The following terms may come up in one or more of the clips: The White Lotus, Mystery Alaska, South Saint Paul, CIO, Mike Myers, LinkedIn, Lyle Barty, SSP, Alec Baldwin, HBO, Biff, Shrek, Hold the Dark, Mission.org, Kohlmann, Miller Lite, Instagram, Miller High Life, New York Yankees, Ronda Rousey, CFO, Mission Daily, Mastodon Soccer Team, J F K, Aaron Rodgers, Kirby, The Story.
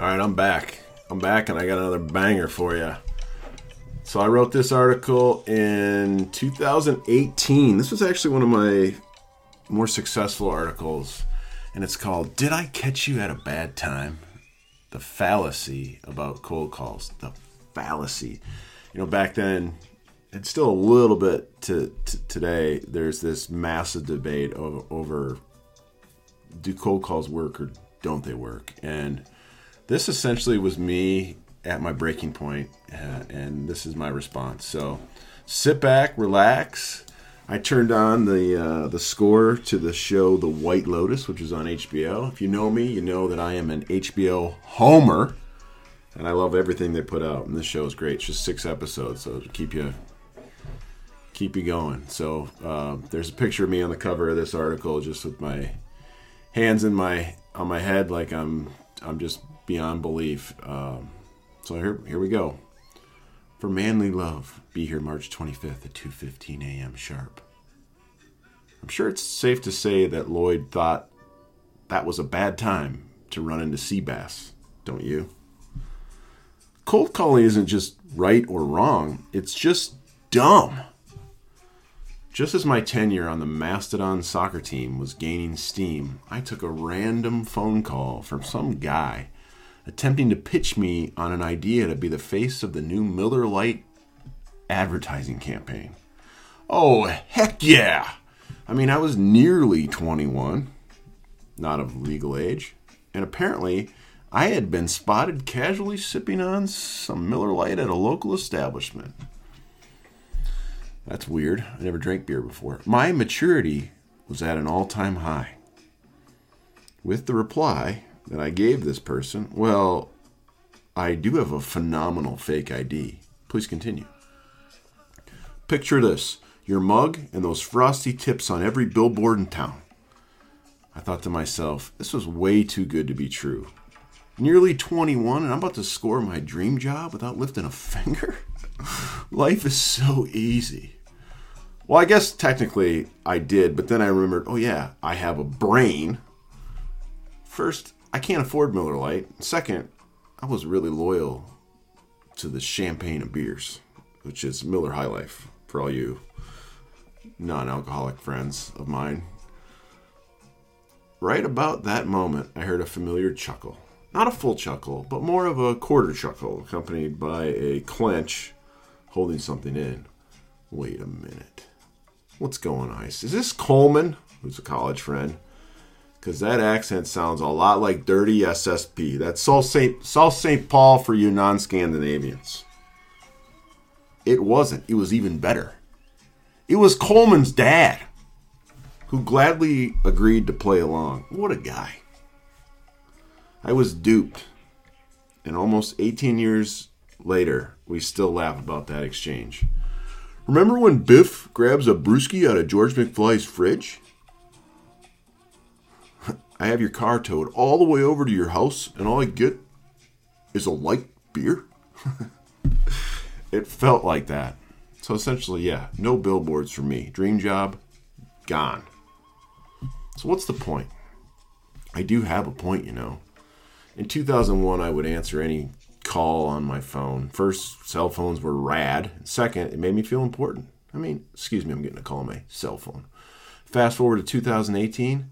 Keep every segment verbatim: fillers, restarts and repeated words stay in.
All right, I'm back. I'm back, and I got another banger for you. So I wrote this article in two thousand eighteen. This was actually one of my more successful articles, and it's called, Did I Catch You at a Bad Time? The Fallacy About Cold Calls. The fallacy. You know, back then, and still a little bit to, to today, there's this massive debate over, over do cold calls work or don't they work? And this essentially was me at my breaking point, uh, and this is my response. So sit back, relax. I turned on the uh, the score to the show The White Lotus, which is on H B O. If you know me, you know that I am an H B O homer, and I love everything they put out. And this show is great. It's just six episodes, so it'll keep you keep you going. So uh, there's a picture of me on the cover of this article, just with my hands in my on my head, like I'm I'm just beyond belief. Um, so here here we go. For manly love, be here March twenty-fifth at two fifteen a.m. sharp. I'm sure it's safe to say that Lloyd thought that was a bad time to run into sea bass, don't you? Cold calling isn't just right or wrong, it's just dumb. Just as my tenure on the Mastodon Soccer Team was gaining steam, I took a random phone call from some guy attempting to pitch me on an idea to be the face of the new Miller Lite advertising campaign. Oh, heck yeah! I mean, I was nearly twenty-one, not of legal age, and apparently I had been spotted casually sipping on some Miller Lite at a local establishment. That's weird. I never drank beer before. My maturity was at an all-time high. With the reply that I gave this person, well, I do have a phenomenal fake I D. Please continue. Picture this, your mug and those frosty tips on every billboard in town. I thought to myself, this was way too good to be true. Nearly twenty-one, and I'm about to score my dream job without lifting a finger? Life is so easy. Well, I guess technically I did, but then I remembered, oh yeah, I have a brain. First, I can't afford Miller Lite. Second, I was really loyal to the champagne of beers, which is Miller High Life for all you non-alcoholic friends of mine. Right about that moment, I heard a familiar chuckle. Not a full chuckle, but more of a quarter chuckle, accompanied by a clench holding something in. Wait a minute. What's going on? Is this Kohlmann, who's a college friend? Because that accent sounds a lot like Dirty S S P. That's South Saint South Saint Paul for you non-Scandinavians. It wasn't. It was even better. It was Kohlmann's dad, who gladly agreed to play along. What a guy. I was duped. And almost eighteen years later, we still laugh about that exchange. Remember when Biff grabs a brewski out of George McFly's fridge? I have your car towed all the way over to your house, and all I get is a light beer? It felt like that. So essentially, yeah, no billboards for me. Dream job, gone. So what's the point? I do have a point, you know. In two thousand one, I would answer any call on my phone. First, cell phones were rad. Second, it made me feel important. I mean, excuse me, I'm getting a call on my cell phone. Fast forward to two thousand eighteen.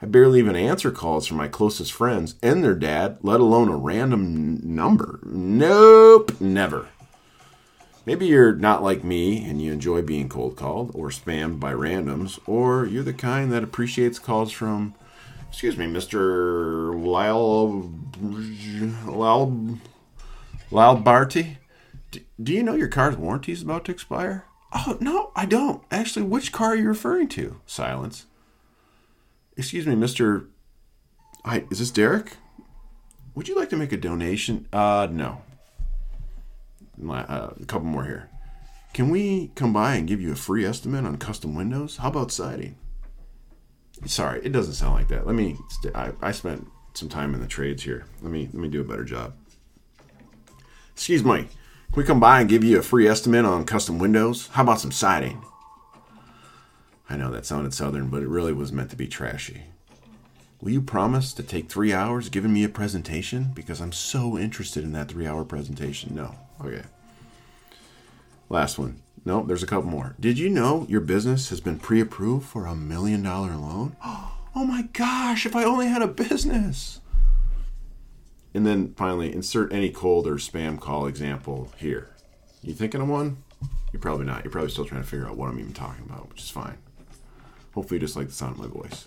I barely even answer calls from my closest friends and their dad, let alone a random n- number. Nope, never. Maybe you're not like me and you enjoy being cold called or spammed by randoms, or you're the kind that appreciates calls from, excuse me, Mister Lyle, Lyle, Lyle Barty. D- do you know your car's warranty is about to expire? Oh, no, I don't. Actually, which car are you referring to? Silence. Excuse me, Mister Hi, is this Derek? Would you like to make a donation? Uh, no. Uh, a couple more here. Can we come by and give you a free estimate on custom windows? How about siding? Sorry, it doesn't sound like that. Let me. St- I, I spent some time in the trades here. Let me. Let me do a better job. Excuse me. Can we come by and give you a free estimate on custom windows? How about some siding? I know that sounded southern, but it really was meant to be trashy. will you promise to take three hours giving me a presentation? Because I'm so interested in that three-hour presentation. No. Okay. Last one. Nope, there's a couple more. Did you know your business has been pre-approved for a million-dollar loan? Oh my gosh, if I only had a business. And then finally, insert any cold or spam call example here. You thinking of one? You're probably not. You're probably still trying to figure out what I'm even talking about, which is fine. Hopefully you just like the sound of my voice.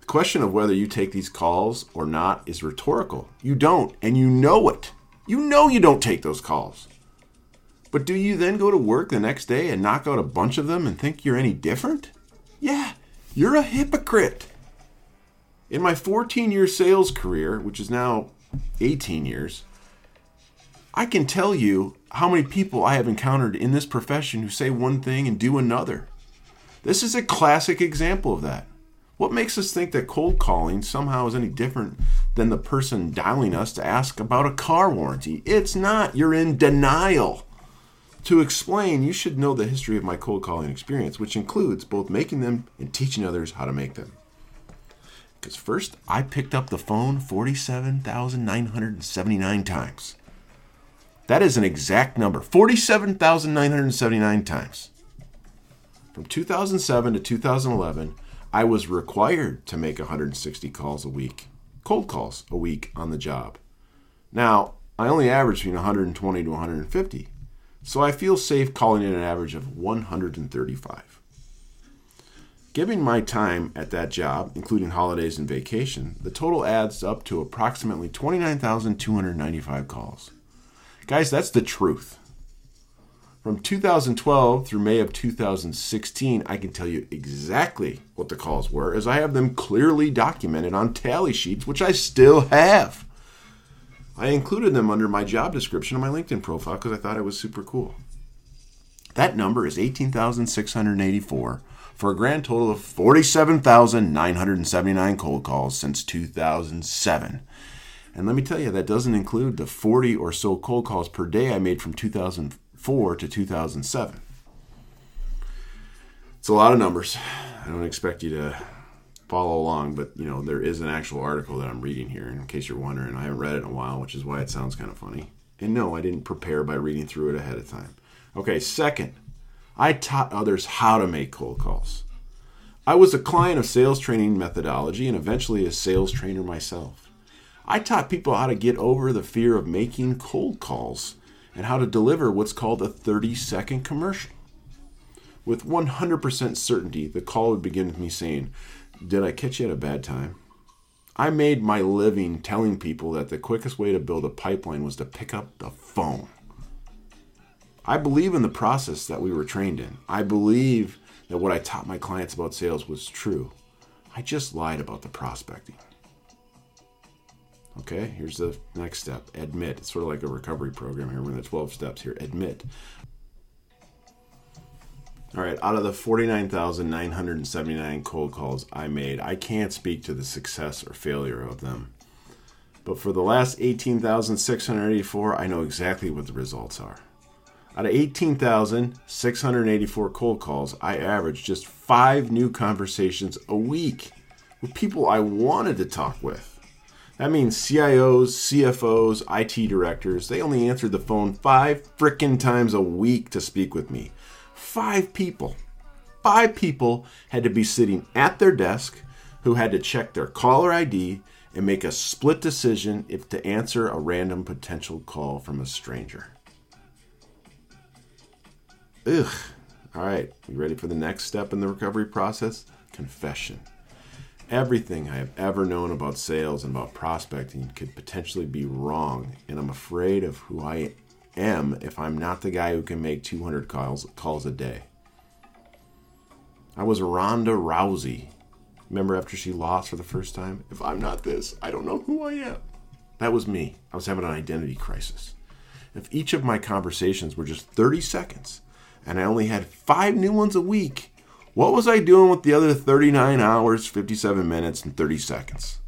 The question of whether you take these calls or not is rhetorical. You don't, and you know it. You know you don't take those calls. But do you then go to work the next day and knock out a bunch of them and think you're any different? Yeah, you're a hypocrite. In my fourteen-year sales career, which is now eighteen years, I can tell you how many people I have encountered in this profession who say one thing and do another. This is a classic example of that. What makes us think that cold calling somehow is any different than the person dialing us to ask about a car warranty? It's not. You're in denial. To explain, you should know the history of my cold calling experience, which includes both making them and teaching others how to make them. Because first, I picked up the phone forty-seven thousand nine hundred seventy-nine times. That is an exact number, forty-seven thousand nine hundred seventy-nine times. From two thousand seven to two thousand eleven, I was required to make one hundred sixty calls a week, cold calls a week on the job. Now, I only average between one hundred twenty to one hundred fifty, so I feel safe calling in an average of one hundred thirty-five. Given my time at that job, including holidays and vacation, the total adds up to approximately twenty-nine thousand two hundred ninety-five calls. Guys, that's the truth. From two thousand twelve through May of two thousand sixteen, I can tell you exactly what the calls were, as I have them clearly documented on tally sheets, which I still have. I included them under my job description on my LinkedIn profile because I thought it was super cool. That number is eighteen thousand six hundred eighty-four for a grand total of forty-seven thousand nine hundred seventy-nine cold calls since two thousand seven. And let me tell you, that doesn't include the forty or so cold calls per day I made from two thousand four to two thousand seven. It's a lot of numbers. I don't expect you to follow along, but you know, there is an actual article that I'm reading here, in case you're wondering. I haven't read it in a while, which is why it sounds kind of funny. And no, I didn't prepare by reading through it ahead of time. Okay, second, I taught others how to make cold calls. I was a client of sales training methodology and eventually a sales trainer myself. I taught people how to get over the fear of making cold calls and how to deliver what's called a thirty-second commercial. With one hundred percent certainty, the call would begin with me saying, "Did I catch you at a bad time?" I made my living telling people that the quickest way to build a pipeline was to pick up the phone. I believe in the process that we were trained in. I believe that what I taught my clients about sales was true. I just lied about the prospecting. Okay, here's the next step. Admit. It's sort of like a recovery program here. We're in the twelve steps here. Admit. All right, out of the forty-nine thousand nine hundred seventy-nine cold calls I made, I can't speak to the success or failure of them. But for the last eighteen thousand six hundred eighty-four, I know exactly what the results are. Out of eighteen thousand six hundred eighty-four cold calls, I averaged just five new conversations a week with people I wanted to talk with. That means C I Os, C F Os, I T directors. They only answered the phone five frickin' times a week to speak with me. Five people. Five people had to be sitting at their desk who had to check their caller I D and make a split decision if to answer a random potential call from a stranger. Ugh. All right. You ready for the next step in the recovery process? Confession. Everything I have ever known about sales and about prospecting could potentially be wrong, and I'm afraid of who I am if I'm not the guy who can make two hundred calls, calls a day. I was Ronda Rousey. Remember after she lost for the first time? If I'm not this, I don't know who I am. That was me. I was having an identity crisis. If each of my conversations were just thirty seconds, and I only had five new ones a week, what was I doing with the other thirty-nine hours, fifty-seven minutes, and thirty seconds?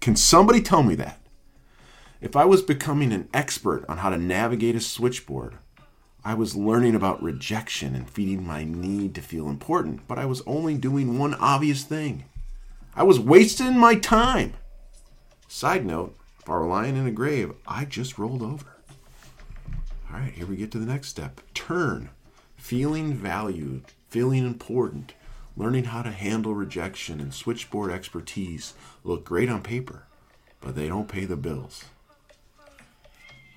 Can somebody tell me that? If I was becoming an expert on how to navigate a switchboard, I was learning about rejection and feeding my need to feel important, but I was only doing one obvious thing. I was wasting my time. Side note, if I were lying in a grave, I just rolled over. All right, here we get to the next step. Turn. Feeling valued, feeling important, learning how to handle rejection and switchboard expertise look great on paper, but they don't pay the bills.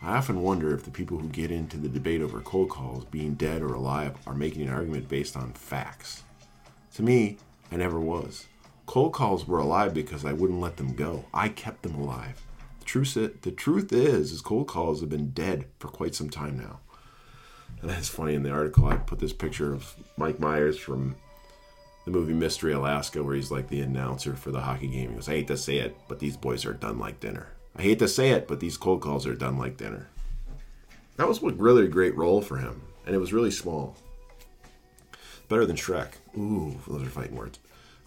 I often wonder if the people who get into the debate over cold calls, being dead or alive, are making an argument based on facts. To me, I never was. Cold calls were alive because I wouldn't let them go. I kept them alive. The truth, the truth is, is cold calls have been dead for quite some time now. And that's funny, in the article I put this picture of Mike Myers from the movie Mystery Alaska, where he's like the announcer for the hockey game. He goes, I hate to say it, but these boys are done like dinner. I hate to say it, but these cold calls are done like dinner. That was a really great role for him, and it was really small. Better than Shrek. Ooh, those are fighting words.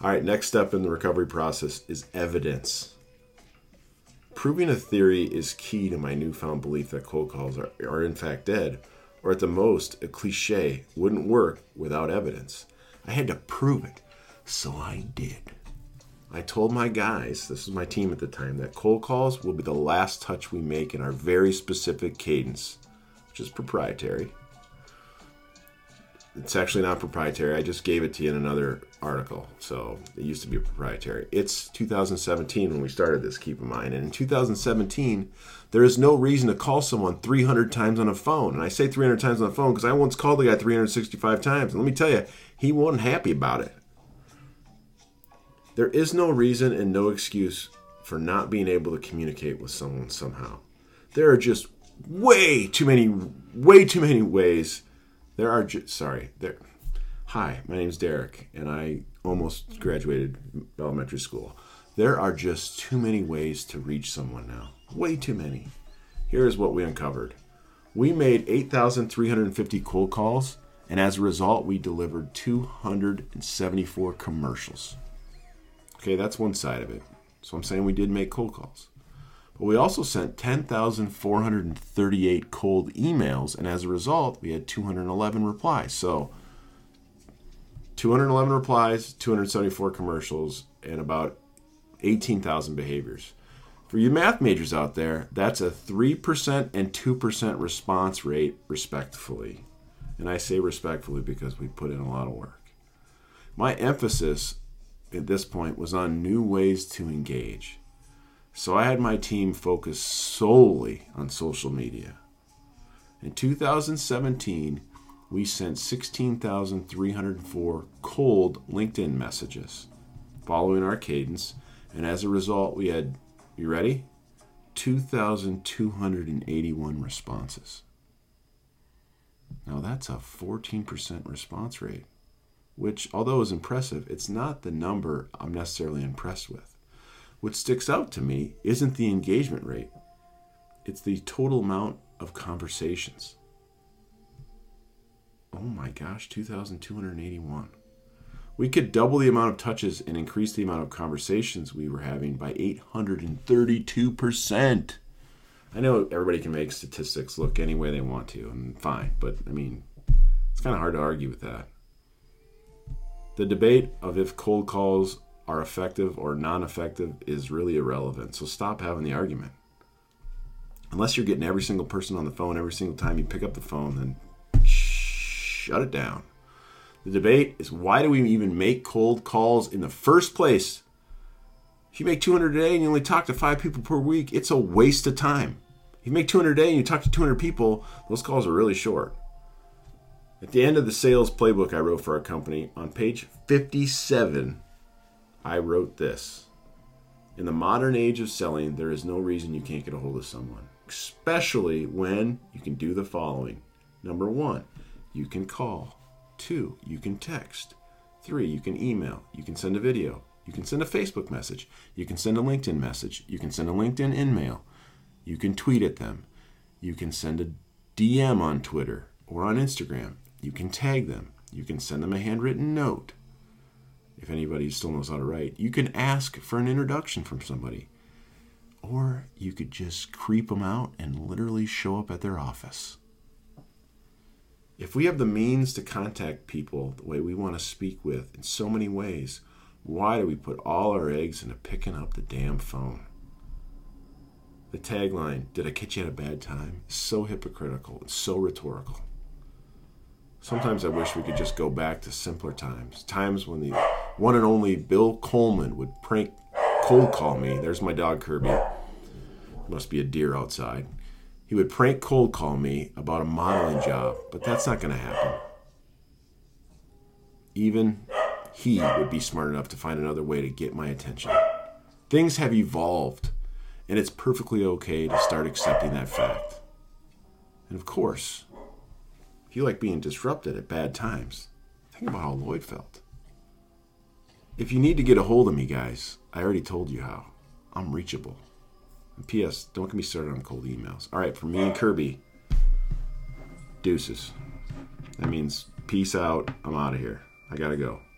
All right, next step in the recovery process is evidence. Proving a theory is key to my newfound belief that cold calls are, are in fact dead, or at the most, a cliche wouldn't work without evidence. I had to prove it, so I did. I told my guys, this was my team at the time, that cold calls will be the last touch we make in our very specific cadence, which is proprietary. It's actually not proprietary. I just gave it to you in another article, so it used to be proprietary. It's two thousand seventeen when we started this, keep in mind. And in two thousand seventeen, there is no reason to call someone three hundred times on a phone. And I say three hundred times on the phone because I once called the guy three hundred sixty-five times. And let me tell you, he wasn't happy about it. There is no reason and no excuse for not being able to communicate with someone somehow. There are just way too many, way too many ways. There are, ju- sorry, there. Hi, my name's Derek, and I almost graduated elementary school. There are just too many ways to reach someone now. Way too many. Here is what we uncovered. We made eight thousand three hundred fifty cold calls, and as a result, we delivered two hundred seventy-four commercials. Okay, that's one side of it. So I'm saying we did make cold calls. But we also sent ten thousand four hundred thirty-eight cold emails, and as a result, we had two hundred eleven replies. So two hundred eleven replies, two hundred seventy-four commercials, and about eighteen thousand behaviors. For you math majors out there, that's a three percent and two percent response rate, respectfully. And I say respectfully because we put in a lot of work. My emphasis at this point was on new ways to engage. So I had my team focus solely on social media. In two thousand seventeen, we sent sixteen thousand three hundred four cold LinkedIn messages following our cadence, and as a result, we had, you ready? two thousand two hundred eighty-one responses. Now that's a fourteen percent response rate, which, although is impressive, it's not the number I'm necessarily impressed with. What sticks out to me isn't the engagement rate. It's the total amount of conversations. Oh my gosh, two thousand two hundred eighty-one. We could double the amount of touches and increase the amount of conversations we were having by eight hundred thirty-two percent. I know everybody can make statistics look any way they want to, and fine, but I mean, it's kind of hard to argue with that. The debate of if cold calls are effective or non-effective is really irrelevant. So stop having the argument. Unless you're getting every single person on the phone every single time you pick up the phone, then sh- shut it down. The debate is, why do we even make cold calls in the first place? If you make two hundred a day and you only talk to five people per week, it's a waste of time. If you make two hundred a day and you talk to two hundred people, those calls are really short. At the end of the sales playbook I wrote for our company, on page fifty-seven, I wrote this. In the modern age of selling, there is no reason you can't get a hold of someone, especially when you can do the following. Number one, you can call. Two, you can text. Three, you can email. You can send a video. You can send a Facebook message. You can send a LinkedIn message. You can send a LinkedIn in-mail. You can tweet at them. You can send a D M on Twitter or on Instagram. You can tag them. You can send them a handwritten note. If anybody still knows how to write, you can ask for an introduction from somebody. Or you could just creep them out and literally show up at their office. If we have the means to contact people the way we want to speak with in so many ways, Why do we put all our eggs into picking up the damn phone? The tagline, "Did I catch you at a bad time?" is so hypocritical and so rhetorical. Sometimes I wish we could just go back to simpler times. Times when the one and only Bill Kohlmann would prank cold call me. There's my dog, Kirby. Must be a deer outside. He would prank cold call me about a modeling job, but that's not going to happen. Even he would be smart enough to find another way to get my attention. Things have evolved, and it's perfectly okay to start accepting that fact. And of course, if you like being disrupted at bad times, think about how Lloyd felt. If you need to get a hold of me, guys, I already told you how. I'm reachable. And P S, don't get me started on cold emails. All right, from me and Kirby, deuces. That means peace out. I'm out of here. I gotta go.